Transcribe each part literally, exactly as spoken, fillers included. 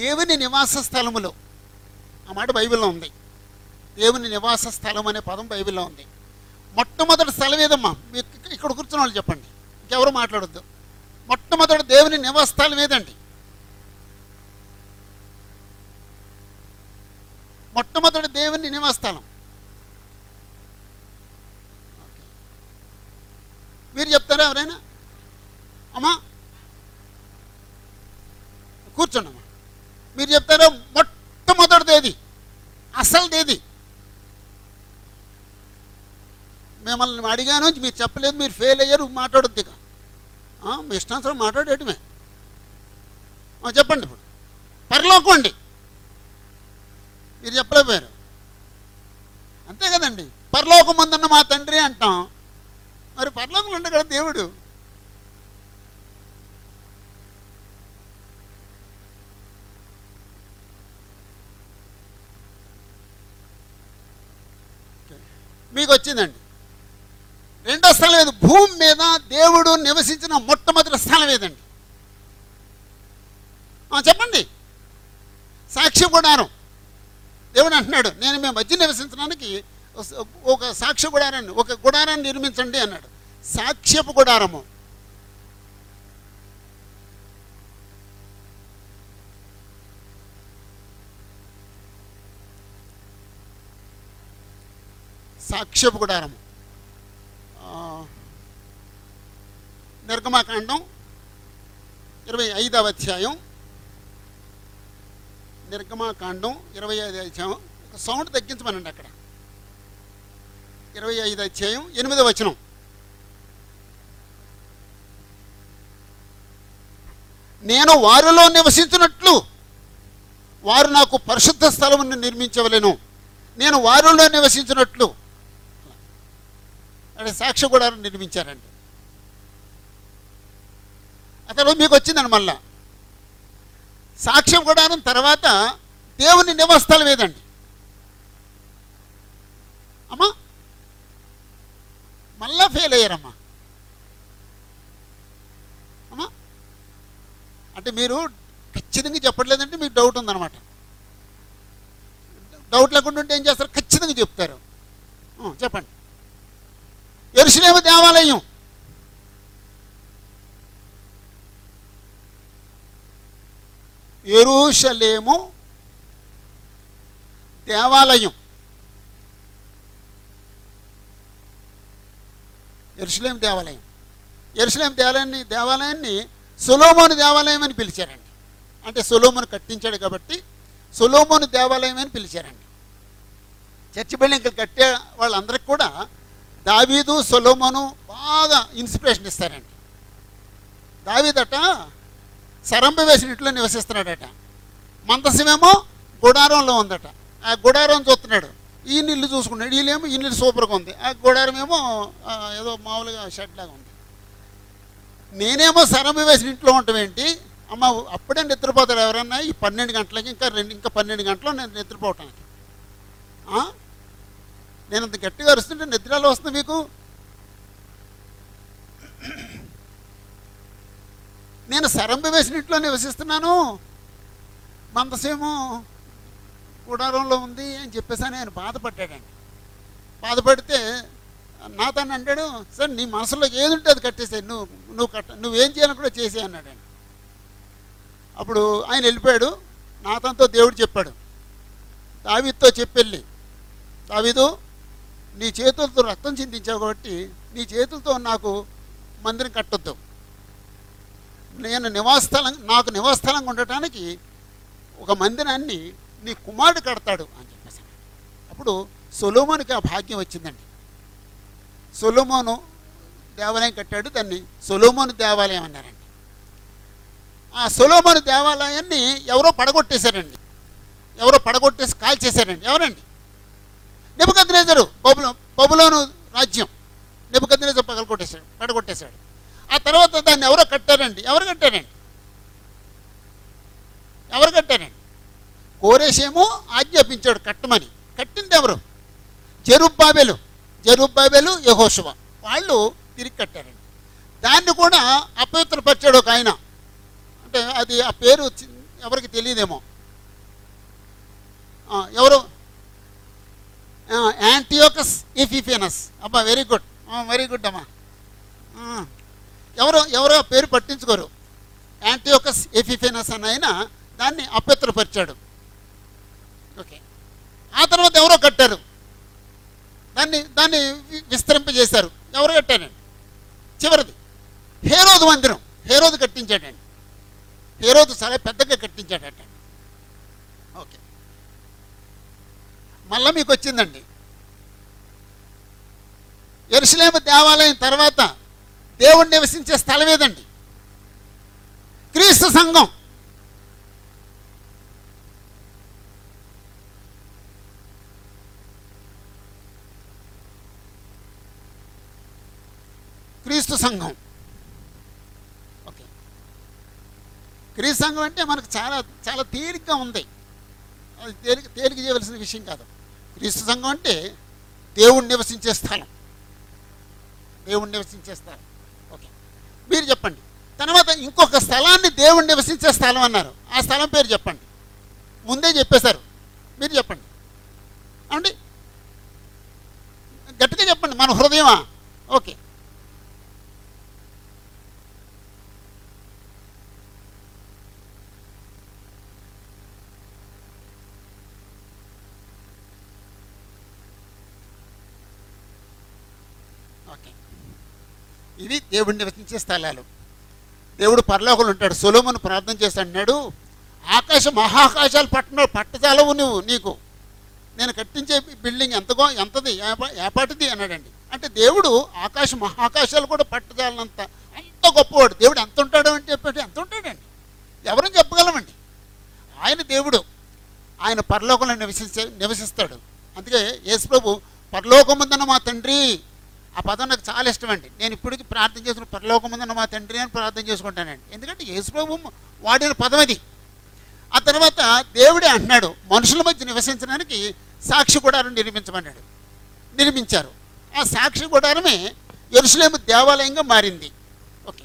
దేవుని నివాస స్థలములో, ఆ మాట బైబిల్లో ఉంది. దేవుని నివాస స్థలం అనే పదం బైబిల్లో ఉంది. మొట్టమొదటి స్థలం ఏదమ్మా? మీరు ఇక్కడ కూర్చున్న వాళ్ళు చెప్పండి, ఇంకెవరు మాట్లాడొద్దు. మొట్టమొదటి దేవుని నివాస స్థలం ఏదండి? మొట్టమొదటి దేవుని నివాస స్థలం మీరు చెప్తారా ఎవరైనా? అమ్మా కూర్చోండి అమ్మా, మీరు చెప్తారా? మొట్టమొదటిదేది, అసలుదేది? మిమ్మల్ని అడిగాను, మీరు చెప్పలేదు, మీరు ఫెయిల్ అయ్యారు, మాట్లాడొద్దు. ఇక మీ ఇష్టాంతరం మాట్లాడేటమే. చెప్పండి. ఇప్పుడు పరలోకం అండి, మీరు చెప్పలేకపోయారు అంతే కదండి. పరలోకం ముందున్న మా తండ్రి అంటాం, మరి పరలోకంలో ఉండే కదా దేవుడు. మీకు వచ్చిందండి. రెండో స్థలం ఏది? భూమి మీద దేవుడు నివసించిన మొట్టమొదటి స్థలం ఏదండి? చెప్పండి. సాక్షి గుడారం. దేవుడు అంటున్నాడు, నేను మీ మధ్య నివసించడానికి ఒక సాక్ష్య గుడారాన్ని, ఒక గుడారాన్ని నిర్మించండి అన్నాడు. సాక్ష్యపు గుడారము. సాక్ష్యపు గుడారము. నిర్గమకాండం ఇరవై ఐదవ అధ్యాయం. నిర్గమకాండం ఇరవై ఐదవ అధ్యాయం. సౌండ్ తగ్గించమనండి. అక్కడ ఇరవై ఐదు అధ్యాయం ఎనిమిదవ వచనం. నేను వారిలో నివసించినట్లు వారు నాకు పరిశుద్ధ స్థలమును నిర్మించవలెను, నేను వారిలో నివసించినట్లు. అంటే సాక్ష్య గుడారం నిర్మించారండి. అతను మీకు వచ్చిందండి. మళ్ళా సాక్ష్య గుడారం తర్వాత దేవుని నివాస స్థలం ఏదండి? అమ్మా మళ్ళా ఫెయిల్ అయ్యారమ్మా. అమ్మా అంటే మీరు ఖచ్చితంగా చెప్పట్లేదంటే మీకు డౌట్ ఉందన్నమాట. డౌట్ లేకుండా ఉంటే ఏం చేస్తారు? ఖచ్చితంగా చెప్తారు. చెప్పండి. యెరూషలేము దేవాలయం. యెరూషలేము దేవాలయం. యెరూషలేము దేవాలయం. యెరూషలేము దేవాలయాన్ని దేవాలయాన్ని సొలొమోను దేవాలయం అని పిలిచారండి. అంటే సొలొమోను కట్టించాడు కాబట్టి సొలొమోను దేవాలయం అని పిలిచారండి. చర్చి బిల్డింగ్ కట్టే వాళ్ళందరికీ కూడా దావీదు, సొలొమోను బాగా ఇన్స్పిరేషన్ ఇస్తారండి. దావీదట సరంభ వేసిన ఇంట్లో నివసిస్తున్నాడట, మందసమేమో గుడారంలో ఉందట. ఆ గుడారం చూస్తున్నాడు, ఈ నీళ్ళు చూసుకున్నాడు. వీళ్ళేమో ఈ నీళ్ళు సూపర్గా ఉంది, ఆ గుడారం ఏమో ఏదో మామూలుగా షెడ్ లాగా ఉంది. నేనేమో సరంభ వేసిన ఇంట్లో ఉండటం ఏంటి అమ్మ, అప్పుడే నిద్రపోతారు ఎవరన్నా ఈ పన్నెండు గంటలకి. ఇంకా రెండు ఇంకా పన్నెండు గంటలు నేను నిద్రపోవటానికి. నేను అంత గట్టిగా అరుస్తుంటే నిద్రలో వస్తుంది మీకు. నేను సరంభ వేసిన ఇంట్లో నివసిస్తున్నాను, మందసేమో గుడారంలో ఉంది అని చెప్పేసి ఆయన బాధపడ్డాడండి. బాధపడితే నాతోని అంటాడు, సార్ నీ మనసులో ఏది ఉంటే అది కట్టేసాయి, నువ్వు నువ్వు కట్ట నువ్వేం చేయాలని కూడా చేసే అన్నాడు. అప్పుడు ఆయన వెళ్ళిపోయాడు. నాతోనితో దేవుడు చెప్పాడు, దావీదుతో చెప్పెళ్ళి, దావీదు నీ చేతులతో రక్తం చిందించావు కాబట్టి నీ చేతులతో నాకు మందిరం కట్టొద్దు. నేను నివాస స్థలం, నాకు నివాస స్థలంగా ఉండటానికి ఒక మందిరాన్ని నీ కుమారుడు కడతాడు అని చెప్పేసి. అప్పుడు సొలొమోనుకి ఆ భాగ్యం వచ్చిందండి. సొలొమోను దేవాలయం కట్టాడు, దాన్ని సొలొమోను దేవాలయం అన్నారండి. ఆ సొలొమోను దేవాలయాన్ని ఎవరో పడగొట్టేశారండి. ఎవరో పడగొట్టేసి కాల్ చేశారండి. ఎవరండి? నెబుకద్నెజరు. బబులో బబులోను రాజ్యం నెబుకద్నెజరు పగలగొట్టేశాడు, పడగొట్టేశాడు. ఆ తర్వాత దాన్ని ఎవరో కట్టారండి. ఎవరు కట్టారండి? ఎవరు కట్టారండి? కోరేషేమో ఆజ్ఞాపించాడు కట్టమని. కట్టింది ఎవరు? జెరుబ్బాబెలు. జెరుబ్బాబెలు, యెహోషువ వాళ్ళు తిరిగి కట్టారండి. దాన్ని కూడా అపవిత్రపరిచాడు ఒక ఆయన. అంటే అది ఆ పేరు ఎవరికి తెలియదేమో. ఎవరు? Antiochus Epiphanes. అబ్బా వెరీ గుడ్, వెరీ గుడ్ అమ్మా. ఎవరు ఎవరో పేరు పట్టించుకోరు. యాంటియోకస్ ఎపిఫెనస్ అని ఆయన దాన్ని అపవిత్రపరిచాడు. ఓకే, ఆ తర్వాత ఎవరో కట్టారు దాన్ని, దాన్ని విస్తరింపజేశారు. ఎవరు కట్టారండి? చివరిది హేరోదు మందిరం, హేరోదు కట్టించాడండి. హేరోదు చాలా పెద్దగా కట్టించాడట. ఓకే, మళ్ళీ మీకు వచ్చిందండి యెరూషలేము దేవాలయం. తర్వాత దేవుడు నివసించే స్థలం ఏదండి? క్రీస్తు సంఘం. క్రీస్తు సంఘం. ఓకే, క్రీస్తు సంఘం అంటే మనకు చాలా చాలా తేలికగా ఉంది. అది తేలిక తేలిక చేయవలసిన విషయం కాదు. క్రీస్తు సంఘం అంటే దేవుడు నివసించే స్థలం, దేవుడు నివసించే స్థలం. ఓకే, మీరు చెప్పండి. తర్వాత ఇంకొక స్థలాన్ని దేవుడు నివసించే స్థలం అన్నారు. ఆ స్థలం పేరు చెప్పండి. ముందే చెప్పేశారు, మీరు చెప్పండి. అండి గట్టిగా చెప్పండి. మన హృదయమా? ఓకే, ఇవి దేవుడు నివసించే స్థలాలు. దేవుడు పరలోకంలో ఉంటాడు. సొలొమోను ప్రార్థన చేసి అన్నాడు, ఆకాశ మహాకాశాలు పట్టణ పట్టజాలవు నువ్వు, నీకు నేను కట్టించే బిల్డింగ్ ఎంతగో ఎంతది ఏపాటిది అన్నాడండి. అంటే దేవుడు ఆకాశ మహాకాశాలు కూడా పట్టజాలనంత అంత గొప్పవాడు. దేవుడు ఎంత ఉంటాడు అని చెప్పాడు. ఎంత ఉంటాడండి ఎవరని చెప్పగలమండి. ఆయన దేవుడు, ఆయన పరలోకంలో నివసించే నివసిస్తాడు. అందుకే యేసు ప్రభు పరలోకముందన్న మా తండ్రి, ఆ పదం నాకు చాలా ఇష్టం అండి. నేను ఇప్పటికీ ప్రార్థన చేసుకుని పరలోకముందున్న మా తండ్రి అని ప్రార్థన చేసుకుంటానండి. ఎందుకంటే యేసుప్రభు వాడిన పదం అది. ఆ తర్వాత దేవుడే అన్నాడు మనుషుల మధ్య నివసించడానికి సాక్షి గుడారం నిర్మించమన్నాడు. నిర్మించారు. ఆ సాక్షి గుడారమే యెరూషలేము దేవాలయంగా మారింది. ఓకే,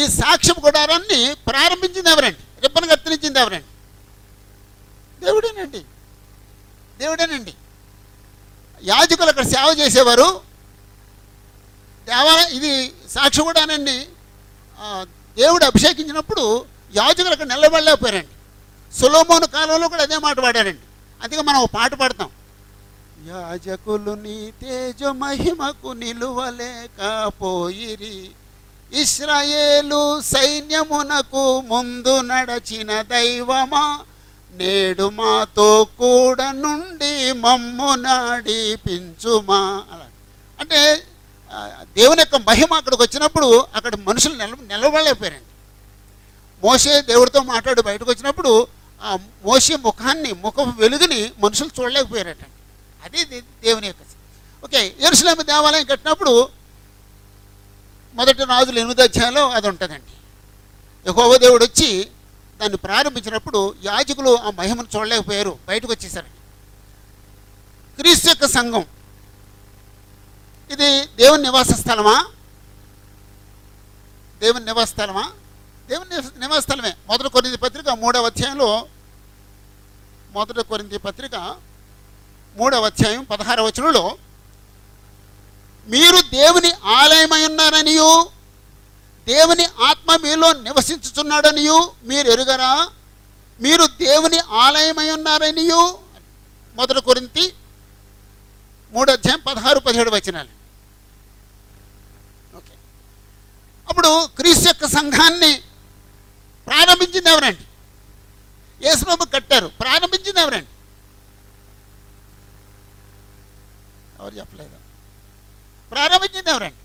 ఈ సాక్షి గుడారాన్ని ప్రారంభించింది ఎవరండి? రిబ్బన్ కత్తిరించింది ఎవరండి? దేవుడేనండి, దేవుడేనండి. యాజకులు అక్కడ సేవ చేసేవారు. దేవాలయం ఇది సాక్షి కూడానండి. దేవుడు అభిషేకించినప్పుడు యాజకులు అక్కడ నిలబడలేకపోయారండి. సొలొమోను కాలంలో కూడా అదే మాట పాడారండి. అందుకే మనం ఒక పాట పాడతాం, యాజకులు నీ తేజ మహిమకు నిలువలేకపోయిరి, ఇశ్రాయేలు సైన్యమునకు ముందు నడచిన దైవమా, నేడు మాతో కూడా నుండి మమ్ము నడిపించుమా. అలా అంటే దేవుని యొక్క మహిమ అక్కడికి వచ్చినప్పుడు అక్కడ మనుషులు నిల నిలవలేకపోయారండి. మోషే దేవుడితో మాట్లాడి బయటకు వచ్చినప్పుడు ఆ మోషే ముఖాన్ని ముఖం వెలుగుని మనుషులు చూడలేకపోయారటండి. అది దేవుని యొక్క. ఓకే, యెరూషలేము దేవాలయం కట్టినప్పుడు మొదటి రాజులు ఎనిమిది అధ్యాయంలో అది ఉంటుందండి. యెహోవా దేవుడు వచ్చి దాన్ని ప్రారంభించినప్పుడు యాజకులు ఆ మహిమను చూడలేకపోయారు, బయటకు వచ్చేసారండి. క్రీస్తు యొక్క సంఘం ఇది దేవుని నివాస స్థలమా? దేవుని నివాస స్థలమా? దేవుని నివాస స్థలమే. మొదటి కొరింథీ పత్రిక మూడవ అధ్యాయంలో మొదటి కొరింథీ పత్రిక మూడవ అధ్యాయం పదహారవ వచనంలో మీరు దేవుని ఆలయమై ఉన్నారనియు దేవుని ఆత్మ మీలో నివసించుచున్నాడనియు మీరు ఎరుగరా, మీరు దేవుని ఆలయమై ఉన్నారనియు. మొదటి కొరింథీ మూడో అధ్యాయం పదహారు పదిహేడు వచనాలు. ఓకే, అప్పుడు క్రీస్తు యొక్క సంఘాన్ని ప్రారంభించింది ఎవరండి? యేసుప్రభు కట్టారు. ప్రారంభించింది ఎవరండి? ఎవరు చెప్పలేదు. ప్రారంభించింది ఎవరండి?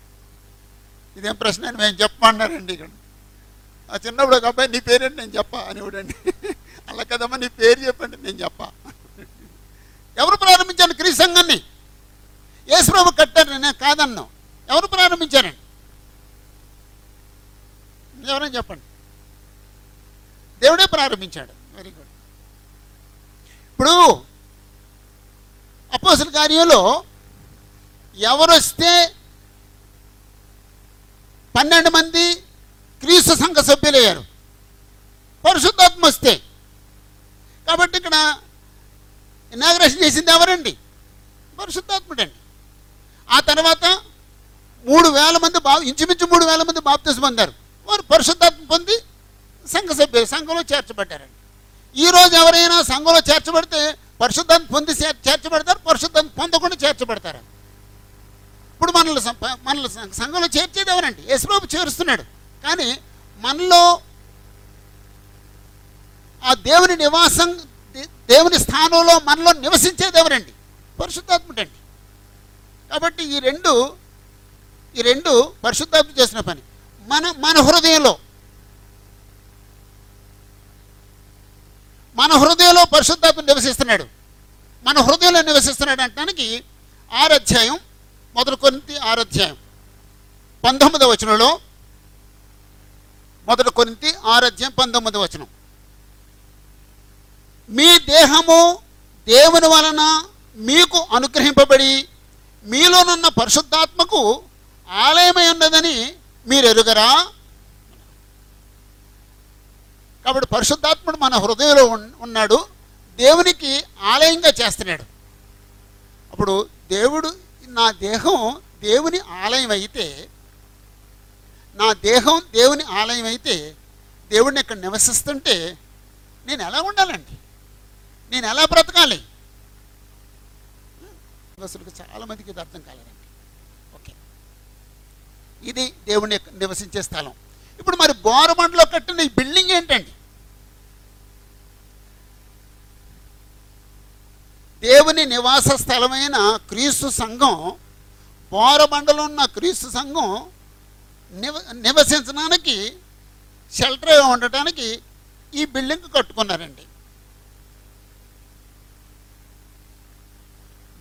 ఇదేం ప్రశ్న అని మేము చెప్పమన్నారండి. ఇక్కడ ఆ చిన్నప్పుడు ఒక అబ్బాయి నీ పేరేంటి, నేను చెప్పా అనేవాడండి. అలా కదమ్మా నీ పేరు చెప్పండి, నేను చెప్పా. ఎవరు ప్రారంభించారు క్రీస్తు సంఘాన్ని? యేసుప్రభు కట్టారు, నేను కాదన్నా. ఎవరు ప్రారంభించారండి? ఎవరని చెప్పండి. దేవుడే ప్రారంభించాడు. Very good. ఇప్పుడు అపోస్తుల కార్యంలో ఎవరు వస్తే పన్నెండు మంది క్రీస్తు సంఘ సభ్యులయ్యారు. పరిశుద్ధాత్మ వస్తే. కాబట్టి ఇక్కడ ఇనాగ్రేషన్ చేసింది ఎవరండి? పరిశుద్ధాత్ముడండి. ఆ తర్వాత మూడు వేల మంది బా ఇంచుమించు మూడు వేల మంది బాప్తిజం పొందారు. వారు పరిశుద్ధాత్మ పొంది సంఘ సభ్యులు సంఘంలో చేర్చబడ్డారండి. ఈరోజు ఎవరైనా సంఘంలో చేర్చబడితే పరిశుద్ధాన్ని పొంది చేర్చబడతారు, పరిశుద్ధాన్ని పొందకుండా చేర్చబడతారు. ఇప్పుడు మనల్ని మనల్ని సంఘంలో చేర్చేది ఎవరండి? యేసుప్రభు చేరుస్తున్నాడు. కానీ మనలో ఆ దేవుని నివాసం, దేవుని స్థానంలో మనలో నివసించేది ఎవరండి? పరిశుద్ధాత్ముడండి. కాబట్టి ఈ రెండు ఈ రెండు పరిశుద్ధాత్మ చేసిన పని. మన మన హృదయంలో మన హృదయంలో పరిశుద్ధాత్మ నివసిస్తున్నాడు. మన హృదయంలో నివసిస్తున్నాడు అంటానికి ఆరధ్యాయం మొదటి కొరింథీ ఆరధ్యాయం పంతొమ్మిదవ వచనంలో మొదటి కొరింథీ ఆరధ్యాయం పంతొమ్మిదవ వచనం మీ దేహము దేవుని వలన మీకు అనుగ్రహింపబడి మీలోనున్న పరిశుద్ధాత్మకు ఆలయమై ఉన్నదని మీరు ఎరుగరా. కాబట్టి పరిశుద్ధాత్ముడు మన హృదయంలో ఉన్నాడు, దేవునికి ఆలయంగా చేస్తున్నాడు. అప్పుడు దేవుడు, నా దేహం దేవుని ఆలయం అయితే, నా దేహం దేవుని ఆలయం అయితే, దేవుడిని ఇక్కడ నివసిస్తుంటే నేను ఎలా ఉండాలండి? నేను ఎలా బ్రతకాలి? అసలు చాలామందికి ఇది అర్థం కాలేదండి. ఓకే, ఇది దేవుని నివసించే స్థలం. ఇప్పుడు మరి బోరబండలో కట్టిన ఈ బిల్డింగ్ ఏంటండి? దేవుని నివాస స్థలమైన క్రీస్తు సంఘం, బోరబండలో ఉన్న క్రీస్తు సంఘం నివ నివసించడానికి షెల్టర్ ఉండటానికి ఈ బిల్డింగ్ కట్టుకున్నారండి.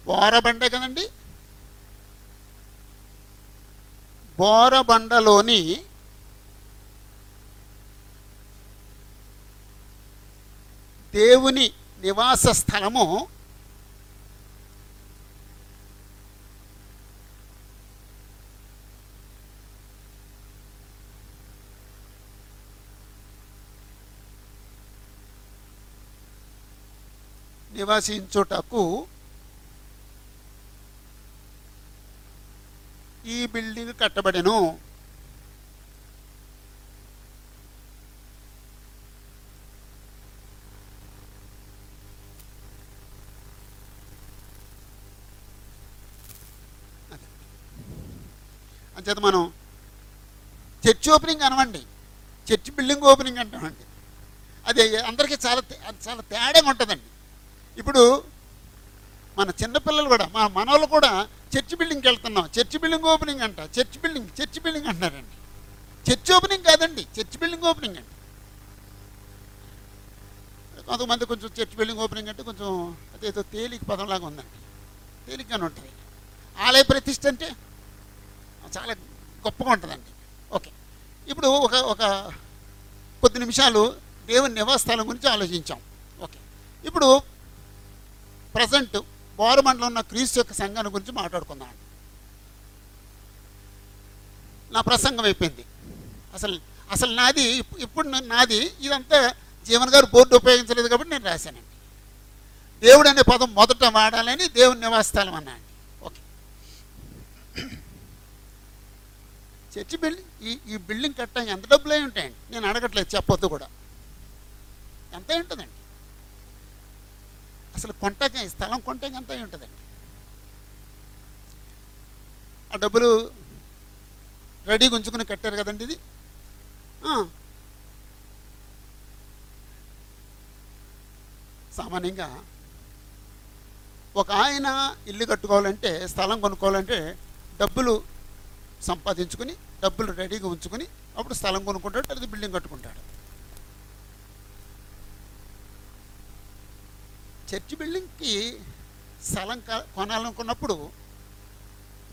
బోరబండే కదండి. బోరబండలోని దేవుని నివాస స్థలము నివసించుటకు ఈ బిల్డింగ్ కట్టబడెను. అంచేత మనం చర్చ్ ఓపెనింగ్ అనవండి, చర్చ్ బిల్డింగ్ ఓపెనింగ్ అంటామండి. అది అందరికీ చాలా చాలా తేడాగా ఉంటుందండి. ఇప్పుడు మన చిన్నపిల్లలు కూడా, మన మనవాళ్ళు కూడా చర్చ్ బిల్డింగ్కి వెళ్తున్నాం, చర్చ్ బిల్డింగ్ ఓపెనింగ్ అంట, చర్చ్ బిల్డింగ్ చర్చ్ బిల్డింగ్ అంటారండి. చర్చ్ ఓపెనింగ్ కాదండి, చర్చ్ బిల్డింగ్ ఓపెనింగ్ అండి. కొంతమంది కొంచెం చర్చ్ బిల్డింగ్ ఓపెనింగ్ అంటే కొంచెం అదేదో తేలిక పదంలాగా ఉందండి, తేలికగానే ఉంటుంది. ఆలయ ప్రతిష్ఠ అంటే చాలా గొప్పగా ఉంటుందండి. ఓకే, ఇప్పుడు ఒక ఒక కొద్ది నిమిషాలు దేవుని నివాస స్థలం గురించి ఆలోచించాం. ఓకే, ఇప్పుడు ప్రజెంట్ బోరమండలం ఉన్న క్రీస్తు యొక్క సంఘాన్ని గురించి మాట్లాడుకుందాం. నా ప్రసంగం అయిపోయింది. అసలు అసలు నాది ఇప్పుడు నాది ఇదంతా జీవన్ గారు బోర్డు ఉపయోగించలేదు కాబట్టి నేను రాశానండి. దేవుడు అనే పదం మొదట వాడాలని దేవుని నివాస స్థలం అన్నా అండి. ఓకే, చర్చి బిల్డింగ్ ఈ ఈ బిల్డింగ్ కట్టాక ఎంత డబ్బులు అయి ఉంటాయండి? నేను అడగట్లేదు, చెప్పొద్దు కూడా. ఎంత అయి ఉంటుందండి? అసలు కొంటాక ఈ స్థలం కొంటాక ఎంత అయి ఉంటుందండి? ఆ డబ్బులు రెడీగా ఉంచుకుని కట్టారు కదండి. ఇది సామాన్యంగా ఒక ఆయన ఇల్లు కట్టుకోవాలంటే, స్థలం కొనుక్కోవాలంటే డబ్బులు సంపాదించుకుని డబ్బులు రెడీగా ఉంచుకుని అప్పుడు స్థలం కొనుక్కుంటాడు, అది బిల్డింగ్ కట్టుకుంటాడు. చర్చి బిల్డింగ్కి స్థలం కొనాలనుకున్నప్పుడు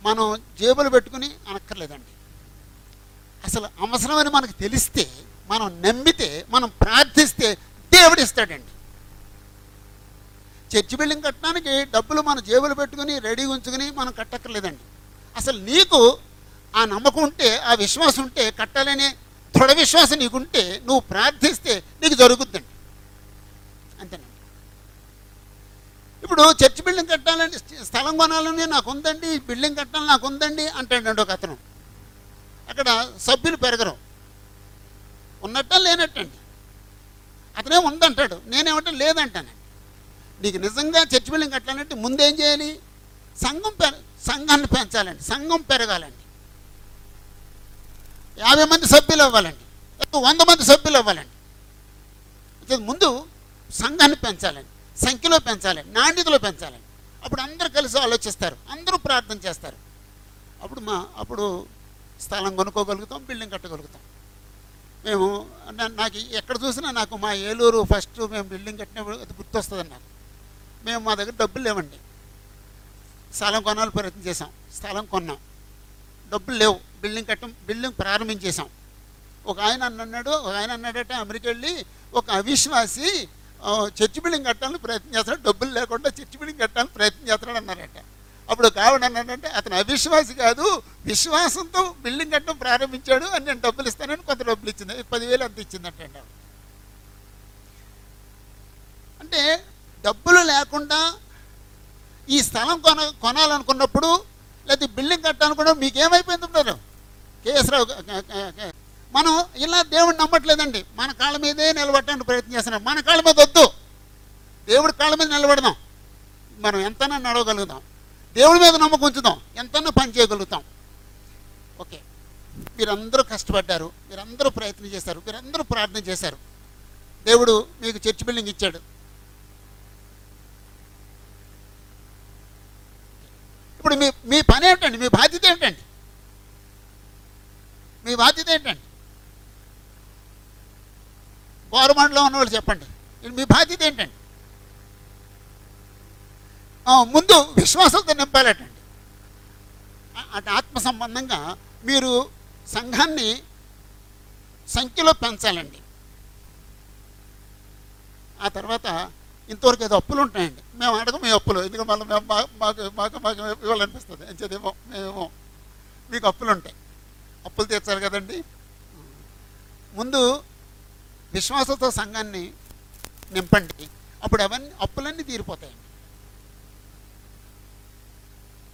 మనం జేబులు పెట్టుకుని అనక్కర్లేదండి. అసలు అవసరమని మనకు తెలిస్తే, మనం నమ్మితే, మనం ప్రార్థిస్తే దేవుడు ఇస్తాడండి. చర్చి బిల్డింగ్ కట్టడానికి డబ్బులు మన జేబులు పెట్టుకుని రెడీగా ఉంచుకుని మనం కట్టక్కర్లేదండి. అసలు నీకు ఆ నమ్మకం ఉంటే, ఆ విశ్వాసం ఉంటే, కట్టాలనే దృఢ విశ్వాసం నీకుంటే నువ్వు ప్రార్థిస్తే నీకు జరుగుద్దండి, అంతేనండి. ఇప్పుడు చర్చ్ బిల్డింగ్ కట్టాలని స్థలం కొనాలని నాకు ఉందండి, బిల్డింగ్ కట్టాలని నాకు ఉందండి అంటాడండి ఒక అతను. అక్కడ సభ్యులు పెరగరు, ఉన్నట్ట లేనట్టండి. అతనే ఉందంటాడు, నేనేమంటే లేదంటానండి. నీకు నిజంగా చర్చ్ బిల్డింగ్ కట్టాలంటే ముందేం చేయాలి? సంఘం పెర సంఘాన్ని పెంచాలండి, సంఘం పెరగాలండి. యాభై మంది సభ్యులు అవ్వాలండి, వంద మంది సభ్యులు అవ్వాలండి. ముందు సంఘాన్ని పెంచాలండి, సంఖ్యలో పెంచాలండి, నాణ్యతలో పెంచాలండి. అప్పుడు అందరూ కలిసి ఆలోచిస్తారు, అందరూ ప్రార్థన చేస్తారు. అప్పుడు మా అప్పుడు స్థలం కొనుక్కోగలుగుతాం, బిల్డింగ్ కట్టగలుగుతాం. మేము నాకు ఎక్కడ చూసినా నాకు మా ఏలూరు ఫస్ట్ మేము బిల్డింగ్ కట్టినప్పుడు అది గుర్తొస్తుందండి నాకు. మేము మా దగ్గర డబ్బులు లేవండి, స్థలం కొనాలి ప్రయత్నం చేసాం, స్థలం కొన్నాం, డబ్బులు లేవు, బిల్డింగ్ కట్టం బిల్డింగ్ ప్రారంభించేసాం. ఒక ఆయన అన్నాడు ఒక ఆయన అన్నాడట అమెరికా వెళ్ళి ఒక అవిశ్వాసి చర్చ్ బిల్డింగ్ కట్టాలని ప్రయత్నం చేస్తాడు, డబ్బులు లేకుండా చర్చ్ బిల్డింగ్ కట్టాలని ప్రయత్నం చేస్తాడు అన్నారట. అప్పుడు కావడం అన్నాడంటే అతను అవిశ్వాసి కాదు, విశ్వాసంతో బిల్డింగ్ కట్టడం ప్రారంభించాడు అని, నేను డబ్బులు ఇస్తానని కొంత డబ్బులు ఇచ్చింది, పదివేలు అంత ఇచ్చిందంటే. అంటే డబ్బులు లేకుండా ఈ స్థలం కొన కొనాలనుకున్నప్పుడు లేకపోతే బిల్డింగ్ కట్టాలనుకున్నప్పుడు మీకేమైపోయిందంటారు కేఎస్రావు? మనం ఇలా దేవుడు నమ్మట్లేదండి, మన కాళ్ళ మీదే నిలబడటానికి ప్రయత్నం చేస్తున్నాం. మన కాళ్ళ మీద వద్దు, దేవుడి కాళ్ళ మీద నిలబడదాం. మనం ఎంతైనా నడవగలుగుతాం, దేవుడి మీద నమ్మకం ఉంచుదాం, ఎంతైనా పని చేయగలుగుతాం. ఓకే, మీరందరూ కష్టపడ్డారు, మీరందరూ ప్రయత్నం చేశారు, మీరందరూ ప్రార్థన చేశారు, దేవుడు మీకు చర్చ్ బిల్డింగ్ ఇచ్చాడు. ఇప్పుడు మీ మీ పని ఏమిటండి? మీ బాధ్యత ఏమిటండి? మీ బాధ్యత ఏంటండి? గవర్నమెంట్లో ఉన్నవాళ్ళు చెప్పండి, మీ బాధ్యత ఏంటండి? ముందు విశ్వాసంతో నింపాలటండి. అటు ఆత్మ సంబంధంగా మీరు సంఘాన్ని సంఖ్యలో పెంచాలండి. ఆ తర్వాత ఇంతవరకు ఏదో అప్పులు ఉంటాయండి, మేము అడగం మీ అప్పులు, ఎందుకంటే మళ్ళీ మేము మాకు మాకు మాకు ఇవ్వాలనిపిస్తుంది అంచేదేమో. మేమేమో మీకు అప్పులు ఉంటాయి, అప్పులు తీర్చాలి కదండి. ముందు విశ్వాసంతో సంఘాన్ని నింపండి, అప్పుడు అవన్నీ అప్పులన్నీ తీరిపోతాయండి.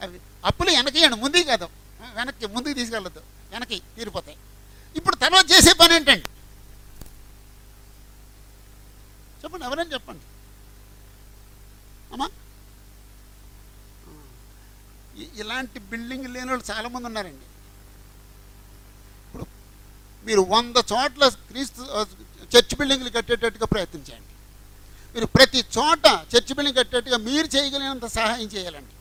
అవి అప్పులు వెనకేయండి, ముందే కాదు వెనక్కి, ముందుకు తీసుకెళ్ళద్దు, వెనక్కి తీరిపోతాయి. ఇప్పుడు తర్వాత చేసే పని ఏంటండి చెప్పండి, ఎవరైనా చెప్పండి అమ్మా. ఇలాంటి బిల్డింగ్ లేని వాళ్ళు చాలామంది ఉన్నారండి. ఇప్పుడు మీరు వంద చోట్ల క్రీస్తు చర్చ్ బిల్డింగ్లు కట్టేటట్టుగా ప్రయత్నించండి. మీరు ప్రతి చోట చర్చ్ బిల్డింగ్ కట్టేట్టుగా మీరు చేయగలిగినంత సహాయం చేయాలండి.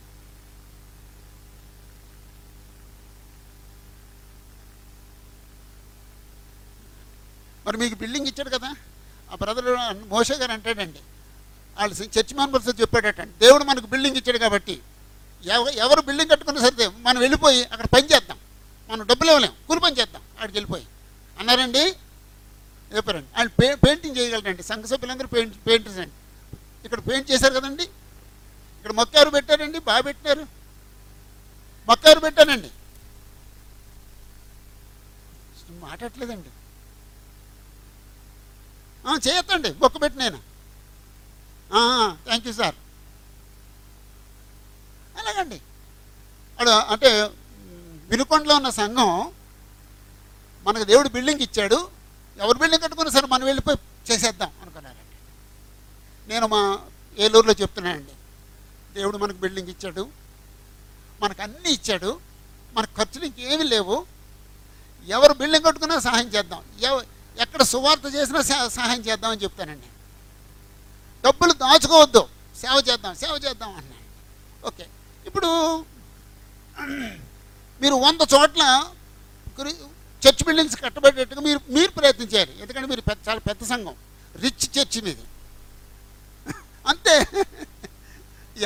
మరి మీకు బిల్డింగ్ ఇచ్చాడు కదా, ఆ బ్రదర్ మోషే గారు అంటాడండి, వాళ్ళు చర్చ్ మెంబర్స్ చెప్పాడటండి, దేవుడు మనకు బిల్డింగ్ ఇచ్చాడు కాబట్టి ఎవరు బిల్డింగ్ కట్టుకున్నా సరే మనం వెళ్ళిపోయి అక్కడ పని చేద్దాం, మనం డబ్బులు ఇవ్వలేము, కూలి పని చేద్దాం అక్కడికి వెళ్ళిపోయి అన్నారండి, చెప్పారండి. వాళ్ళు పే పెయింటింగ్ చేయగలరండి, సంఘ సభ్యులందరూ పెయింట్ పెయింటర్స్ అండి. ఇక్కడ పెయింట్ చేశారు కదండి, ఇక్కడ మొక్కారు పెట్టారండి, బాగా పెట్టారు, మొక్కారు పెట్టానండి, మాట్లాడలేదండి, చేయొద్దండి, బొక్క పెట్టి నేను థ్యాంక్ యూ సార్ అలాగండి. అక్కడ అంటే వినుకొండలో ఉన్న సంఘం మనకు దేవుడు బిల్డింగ్ ఇచ్చాడు, ఎవరు బిల్డింగ్ కట్టుకున్నా సరే మనం వెళ్ళిపోయి చేసేద్దాం అనుకున్నారండి. నేను మా ఏలూరులో చెప్తున్నానండి, దేవుడు మనకు బిల్డింగ్ ఇచ్చాడు, మనకు అన్నీ ఇచ్చాడు, మనకు ఖర్చులు ఇంకేమీ లేవు, ఎవరు బిల్డింగ్ కట్టుకున్నా సహాయం చేద్దాం, ఎవ ఎక్కడ సువార్త చేసినా సహాయం చేద్దామని చెప్తానండి. డబ్బులు దాచుకోవద్దు, సేవ చేద్దాం సేవ చేద్దాం అన్నాడు. ఓకే, ఇప్పుడు మీరు వంద చోట్ల చర్చ్ బిల్డింగ్స్ కట్టబడేట్టుగా మీరు మీరు ప్రయత్నం చేయాలి, ఎందుకంటే మీరు పెద్ద చాలా పెద్ద సంఘం, రిచ్ చర్చ్ మీది. అంతే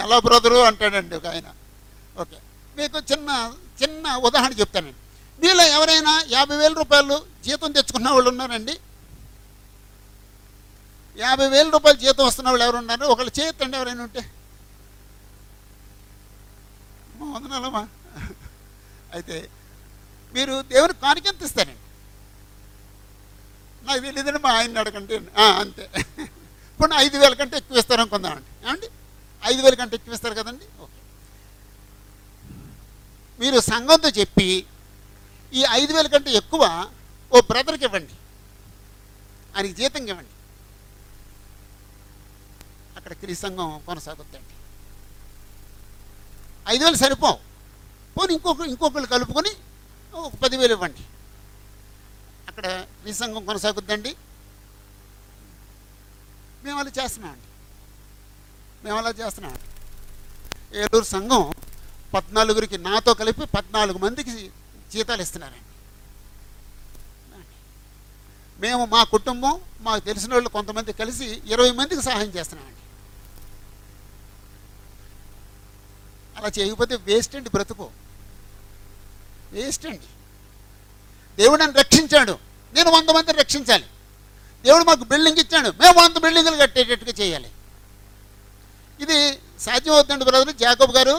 ఎలా బ్రదరు అంటాడండి ఒక ఆయన. ఓకే, మీకు చిన్న చిన్న ఉదాహరణ చెప్తానండి. మీలో ఎవరైనా యాభై వేల రూపాయలు జీతం తెచ్చుకున్న వాళ్ళు ఉన్నారండి? యాభై వేల రూపాయలు జీతం వస్తున్న వాళ్ళు ఎవరు ఉన్నారు? ఒకళ్ళు చేయొద్దండి ఎవరైనా ఉంటే. వందనాలమ్మా. అయితే మీరు దేవుని కానుక ఎంత ఇస్తారండి? నాకు తెలియదండి, మా ఆయన అడగండి అంతే. ఇప్పుడు ఐదు వేల కంటే ఎక్కువ ఇస్తారు అనుకుందామండి, ఏమండి ఐదు వేల కంటే ఎక్కువ ఇస్తారు కదండి. ఓకే, మీరు సంఘంతో చెప్పి ఈ ఐదు వేల కంటే ఎక్కువ ఓ బ్రదర్కి ఇవ్వండి, ఆయనకి జీతం ఇవ్వండి, అక్కడ క్రీస్తు సంఘం కొనసాగుద్దండి. ఐదు వేలు సరిపోవు, పోనీ ఇంకొక ఇంకొకళ్ళు కలుపుకొని ఒక పదివేలు ఇవ్వండి, అక్కడ క్రీస్తు సంఘం కొనసాగుద్దండి. మేము అలా చేస్తున్నామండి, మేము అలా చేస్తున్నామండి. ఏలూరు సంఘం పద్నాలుగురికి నాతో కలిపి పద్నాలుగు మందికి జీతాలు ఇస్తున్నారండి. మేము మా కుటుంబం మాకు తెలిసిన వాళ్ళు కొంతమంది కలిసి ఇరవై మందికి సహాయం చేస్తున్నామండి. అలా చేయకపోతే వేస్ట్ అండి, బ్రతుకు వేస్ట్ అండి. దేవుడు నన్ను రక్షించాడు, నేను వంద మందిని రక్షించాలి. దేవుడు మాకు బిల్డింగ్ ఇచ్చాడు, మేము వంద బిల్డింగ్లు కట్టేటట్టుగా చేయాలి. ఇది సాధ్యం అవుతుందండి బ్రదర్ జాకబ్ గారు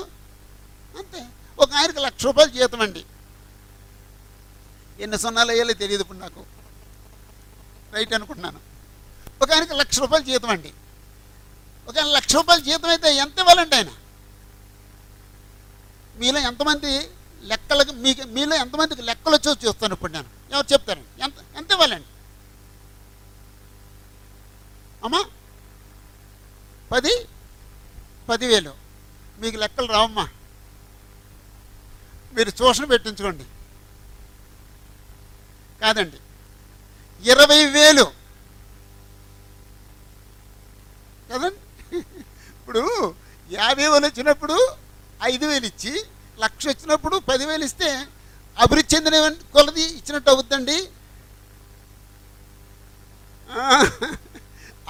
అంతే. ఒక ఆయనకు లక్ష రూపాయలు జీతం అండి, ఎన్ని సున్నాలు వేయాలో తెలియదు ఇప్పుడు నాకు, రైట్ అనుకుంటున్నాను. ఒక ఆయనకి లక్ష రూపాయలు జీతం అండి, ఒక ఆయన లక్ష రూపాయలు జీతం అయితే ఎంత ఇవ్వాలండి ఆయన? మీలో ఎంతమంది లెక్కలకు మీకు మీలో ఎంతమందికి లెక్కలు వచ్చో చూస్తాను ఇప్పుడు నేను, ఎవరు చెప్తారండి ఎంత ఎంత ఇవ్వాలండి? అమ్మా పది పదివేలు మీకు లెక్కలు రావమ్మా, మీరు ట్యూషన్ పెట్టించుకోండి కాదండి. ఇరవై వేలు కదండి, ఇప్పుడు యాభై వేలు వచ్చినప్పుడు ఐదు వేలు ఇచ్చి లక్ష వచ్చినప్పుడు పదివేలు ఇస్తే అభివృద్ధి చెందిన కొలది ఇచ్చినట్టు అవుద్దండి.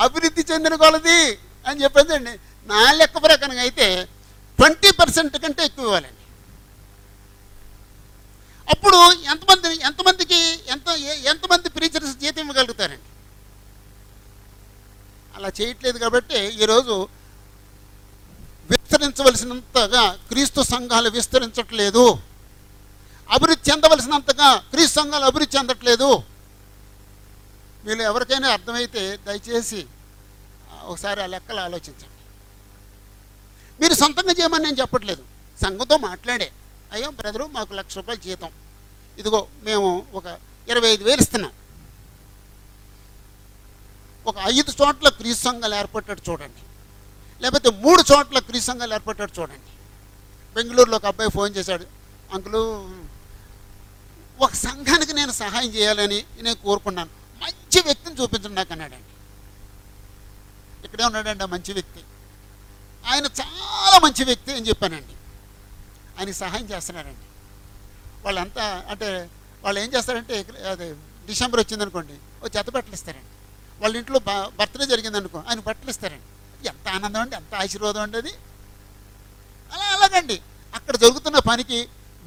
అభివృద్ధి చెందిన కొలది అని చెప్పేదండి. నా లెక్క ప్రకారంగా అయితే ట్వంటీ పర్సెంట్ కంటే ఎక్కువ ఇవ్వాలండి. అప్పుడు ఎంతమంది ఎంతమందికి ఎంత ఎంతమంది ప్రీచర్స్ జీతం ఇవ్వగలుగుతారండి? అలా చేయట్లేదు కాబట్టి ఈరోజు విస్తరించవలసినంతగా క్రీస్తు సంఘాలు విస్తరించట్లేదు, అభివృద్ధి చెందవలసినంతగా క్రీస్తు సంఘాలు అభివృద్ధి చెందట్లేదు. మీరు ఎవరికైనా అర్థమైతే దయచేసి ఒకసారి ఆ లెక్కలు ఆలోచించండి. మీరు సొంతంగా చేయమని నేను చెప్పట్లేదు, సంఘంతో మాట్లాడే అయ్యో బ్రదరు మాకు లక్ష రూపాయలు జీతం, ఇదిగో మేము ఒక ఇరవై ఐదు వేలు ఇస్తున్నాం, ఒక ఐదు చోట్ల క్రీస్తు సంఘాలు ఏర్పడ్డాడు చూడండి, లేకపోతే మూడు చోట్ల క్రీస్తు సంఘాలు ఏర్పడ్డాడు చూడండి. బెంగళూరులో ఒక అబ్బాయి ఫోన్ చేశాడు, అంకులు ఒక సంఘానికి నేను సహాయం చేయాలని నేను కోరుకున్నాను, మంచి వ్యక్తిని చూపించండి నాకు అన్నాడండి. ఇక్కడే ఉన్నాడండి ఆ మంచి వ్యక్తి, ఆయన చాలా మంచి వ్యక్తి అని చెప్పానండి. ఆయనకి సహాయం చేస్తున్నారండి. వాళ్ళంతా అంటే వాళ్ళు ఏం చేస్తారంటే అదే డిసెంబర్ వచ్చిందనుకోండి ఓ చెత్త బట్టలు ఇస్తారండి, వాళ్ళ ఇంట్లో బ బర్త్డే జరిగిందనుకో ఆయన బట్టలు ఇస్తారండి. ఎంత ఆనందం అండి, ఎంత ఆశీర్వాదం అండి అది. అలా అలాగండి అక్కడ జరుగుతున్న పనికి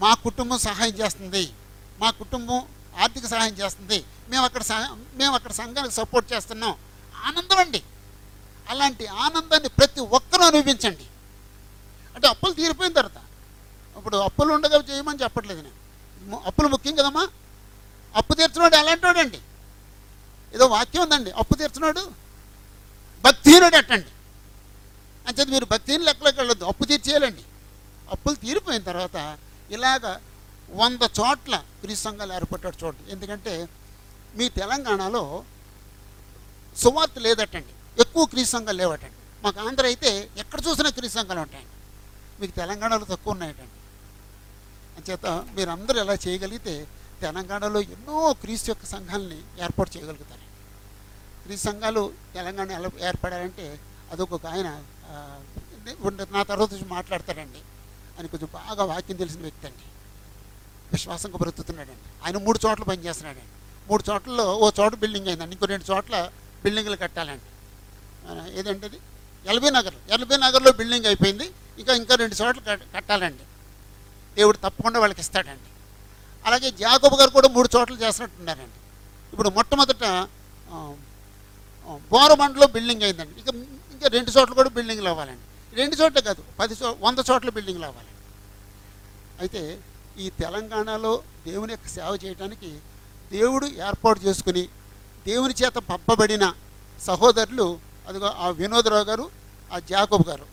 మా కుటుంబం సహాయం చేస్తుంది, మా కుటుంబం ఆర్థిక సహాయం చేస్తుంది, మేము అక్కడ మేము అక్కడ సంఘానికి సపోర్ట్ చేస్తున్నాం, ఆనందం అండి. అలాంటి ఆనందాన్ని ప్రతి ఒక్కరూ అనుభవించండి. అంటే అప్పులు తీరిపోయిన తర్వాత ఇప్పుడు అప్పులు ఉండగా చేయమని చెప్పట్లేదు నేను, అప్పులు ముఖ్యం కదమ్మా. అప్పు తీర్చినోడు అలాంటి వాడండి, ఏదో వాక్యం ఉందండి అప్పు తీర్చినోడు భక్తిహీనుడు అట్టండి. అంచేది మీరు భక్తిహీన లెక్కలోకి వెళ్ళొద్దు, అప్పు తీర్చేయాలండి. అప్పులు తీరిపోయిన తర్వాత ఇలాగ వంద చోట్ల క్రీస్తు సంఘాలు ఏర్పడ్డాడు చూడండి. ఎందుకంటే మీ తెలంగాణలో సువార్త లేదటండి, ఎక్కువ క్రీస్తు సంఘాలు లేవటండి. మాకు ఆంధ్ర అయితే ఎక్కడ చూసినా క్రీస్తు సంఘాలు ఉంటాయండి, మీకు తెలంగాణలో తక్కువ ఉన్నాయటండి. అంచేత మీరందరూ ఎలా చేయగలిగితే తెలంగాణలో ఎన్నో క్రీస్తు యొక్క సంఘాలని ఏర్పాటు చేయగలుగుతారండి. క్రీస్తు సంఘాలు తెలంగాణ ఎలా ఏర్పడాలంటే అదొక ఆయన నా తర్వాత వచ్చి మాట్లాడతాడండి, ఆయన కొంచెం బాగా వాక్యం తెలిసిన వ్యక్తి అండి, విశ్వాసంగా బ్రతుకుతున్నాడండి. ఆయన మూడు చోట్ల పనిచేస్తున్నాడండి. మూడు చోట్లలో ఓ చోట బిల్డింగ్ అయిందండి, ఇంకో రెండు చోట్ల బిల్డింగ్లు కట్టాలండి. ఏదంటే అది ఎల్బీ నగర్, ఎల్బీ నగర్లో బిల్డింగ్ అయిపోయింది, ఇంకా ఇంకా రెండు చోట్ల కట్టాలండి. దేవుడు తప్పకుండా వాళ్ళకి ఇస్తాడండి. అలాగే జాకబ్ గారు కూడా మూడు చోట్ల చేస్తున్నట్టున్నారండి. ఇప్పుడు మొట్టమొదట బోరమండలో బిల్డింగ్ అయిందండి, ఇంకా ఇంకా రెండు చోట్ల కూడా బిల్డింగ్లు అవ్వాలండి. రెండు చోట్ల కాదు పది చో వంద చోట్ల బిల్డింగ్లు అవ్వాలండి. అయితే ఈ తెలంగాణలో దేవుని యొక్క సేవ చేయడానికి దేవుడు ఏర్పాటు చేసుకుని దేవుని చేత పంపబడిన సహోదరులు అదిగో ఆ వినోదరావు గారు, ఆ జాకోబ్ గారు.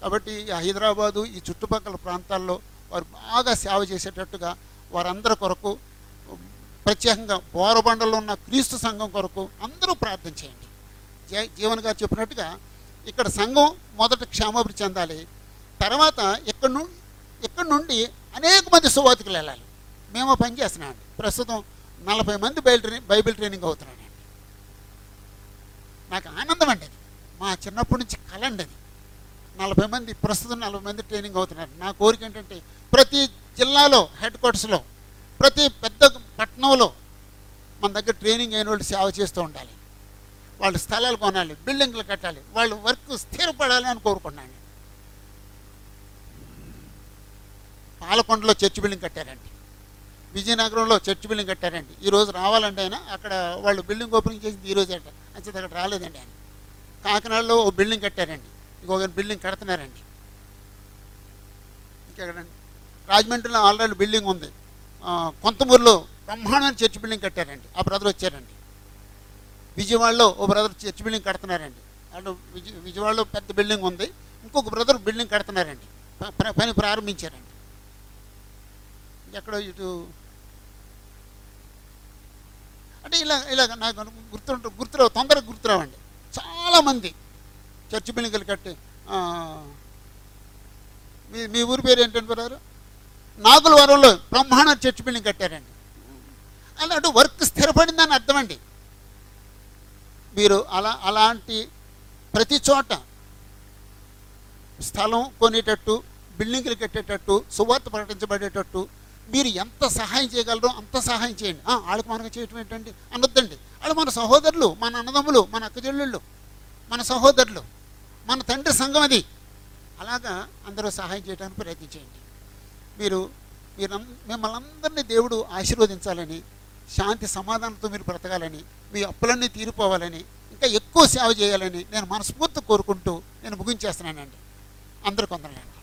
కాబట్టి హైదరాబాదు ఈ చుట్టుపక్కల ప్రాంతాల్లో వారు బాగా సేవ చేసేటట్టుగా వారందరి కొరకు ప్రత్యేకంగా బోరబండలో ఉన్న క్రీస్తు సంఘం కొరకు అందరూ ప్రార్థన చేయండి. జే జీవన్ గారు చెప్పినట్టుగా ఇక్కడ సంఘం మొదట క్షేమాభివృద్ధి చెందాలి, తర్వాత ఇక్కడ నుండి ఇక్కడ నుండి అనేక మంది సువార్తకులు వెళ్ళాలి. మేము పనిచేస్తున్నామండి, ప్రస్తుతం నలభై మంది బైబిల్ బైబిల్ ట్రైనింగ్ అవుతున్నానండి. నాకు ఆనందం అండి, అది మా చిన్నప్పటి నుంచి కలండి. అది నలభై మంది ప్రస్తుతం నలభై మంది ట్రైనింగ్ అవుతున్నారు. నా కోరిక ఏంటంటే ప్రతి జిల్లాలో హెడ్ క్వార్టర్స్లో, ప్రతి పెద్ద పట్టణంలో మన దగ్గర ట్రైనింగ్ అయిన వాళ్ళు సేవ చేస్తూ ఉండాలి, వాళ్ళు స్థలాలు కొనాలి, బిల్డింగ్లు కట్టాలి, వాళ్ళు వర్క్ స్థిరపడాలి అని కోరుకున్నాను. పాలకొండలో చర్చ్ బిల్డింగ్ కట్టారండి, విజయనగరంలో చర్చ్ బిల్డింగ్ కట్టారండి. ఈరోజు రావాలంటే ఆయన అక్కడ వాళ్ళు బిల్డింగ్ ఓపెనింగ్ చేసింది ఈరోజు అంట, అంచేది అక్కడ రాలేదండి ఆయన. కాకినాడలో ఓ బిల్డింగ్ కట్టారండి, ఇంకొక బిల్డింగ్ కడుతున్నారండి. ఇంకెక్కడండి రాజమండ్రిలో ఆల్రెడీ బిల్డింగ్ ఉంది, కొంతమూరులో బ్రహ్మాండమైన చర్చ్ బిల్డింగ్ కట్టారండి, ఆ బ్రదర్ వచ్చారండి. విజయవాడలో ఓ బ్రదర్ చర్చ్ బిల్డింగ్ కడుతున్నారండి, అటు విజ విజయవాడలో పెద్ద బిల్డింగ్ ఉంది, ఇంకొక బ్రదర్ బిల్డింగ్ కడుతున్నారండి, పని ప్రారంభించారండి. ఎక్కడో ఇటు అంటే ఇలా ఇలాగ నాకు గుర్తు గుర్తురావు తొందరగా గుర్తురావండి. చాలామంది చర్చ్ బిల్డింగ్లు కట్టి మీ మీ ఊరి పేరు ఏంటంటే బ్రదర్, నాగులవరంలో బ్రహ్మాండ చర్చ్ బిల్డింగ్ కట్టారండి. అలా అటు వర్క్ స్థిరపడిందని అర్థం అండి. మీరు అలా అలాంటి ప్రతి చోట స్థలం కొనేటట్టు, బిల్డింగ్లు కట్టేటట్టు, సువార్త ప్రకటించబడేటట్టు మీరు ఎంత సహాయం చేయగలరో అంత సహాయం చేయండి. వాళ్ళకి మనకు చేయటం ఏంటండి అనొద్దండి. వాళ్ళు మన సహోదరులు, మన అన్నదమ్ములు, మన అక్కచెల్లెళ్ళు, మన సహోదరులు, మన తండ్రి సంఘం. అది అలాగా అందరూ సహాయం చేయడానికి ప్రయత్నించేయండి. మీరు మీరు మిమ్మల్ని అందరినీ దేవుడు ఆశీర్వదించాలని, శాంతి సమాధానంతో మీరు బ్రతకాలని, మీ అప్పులన్నీ తీరిపోవాలని, ఇంకా ఎక్కువ సేవ చేయాలని నేను మనస్ఫూర్తి కోరుకుంటూ నేను ముగించేస్తున్నానండి. అందరికొందరు.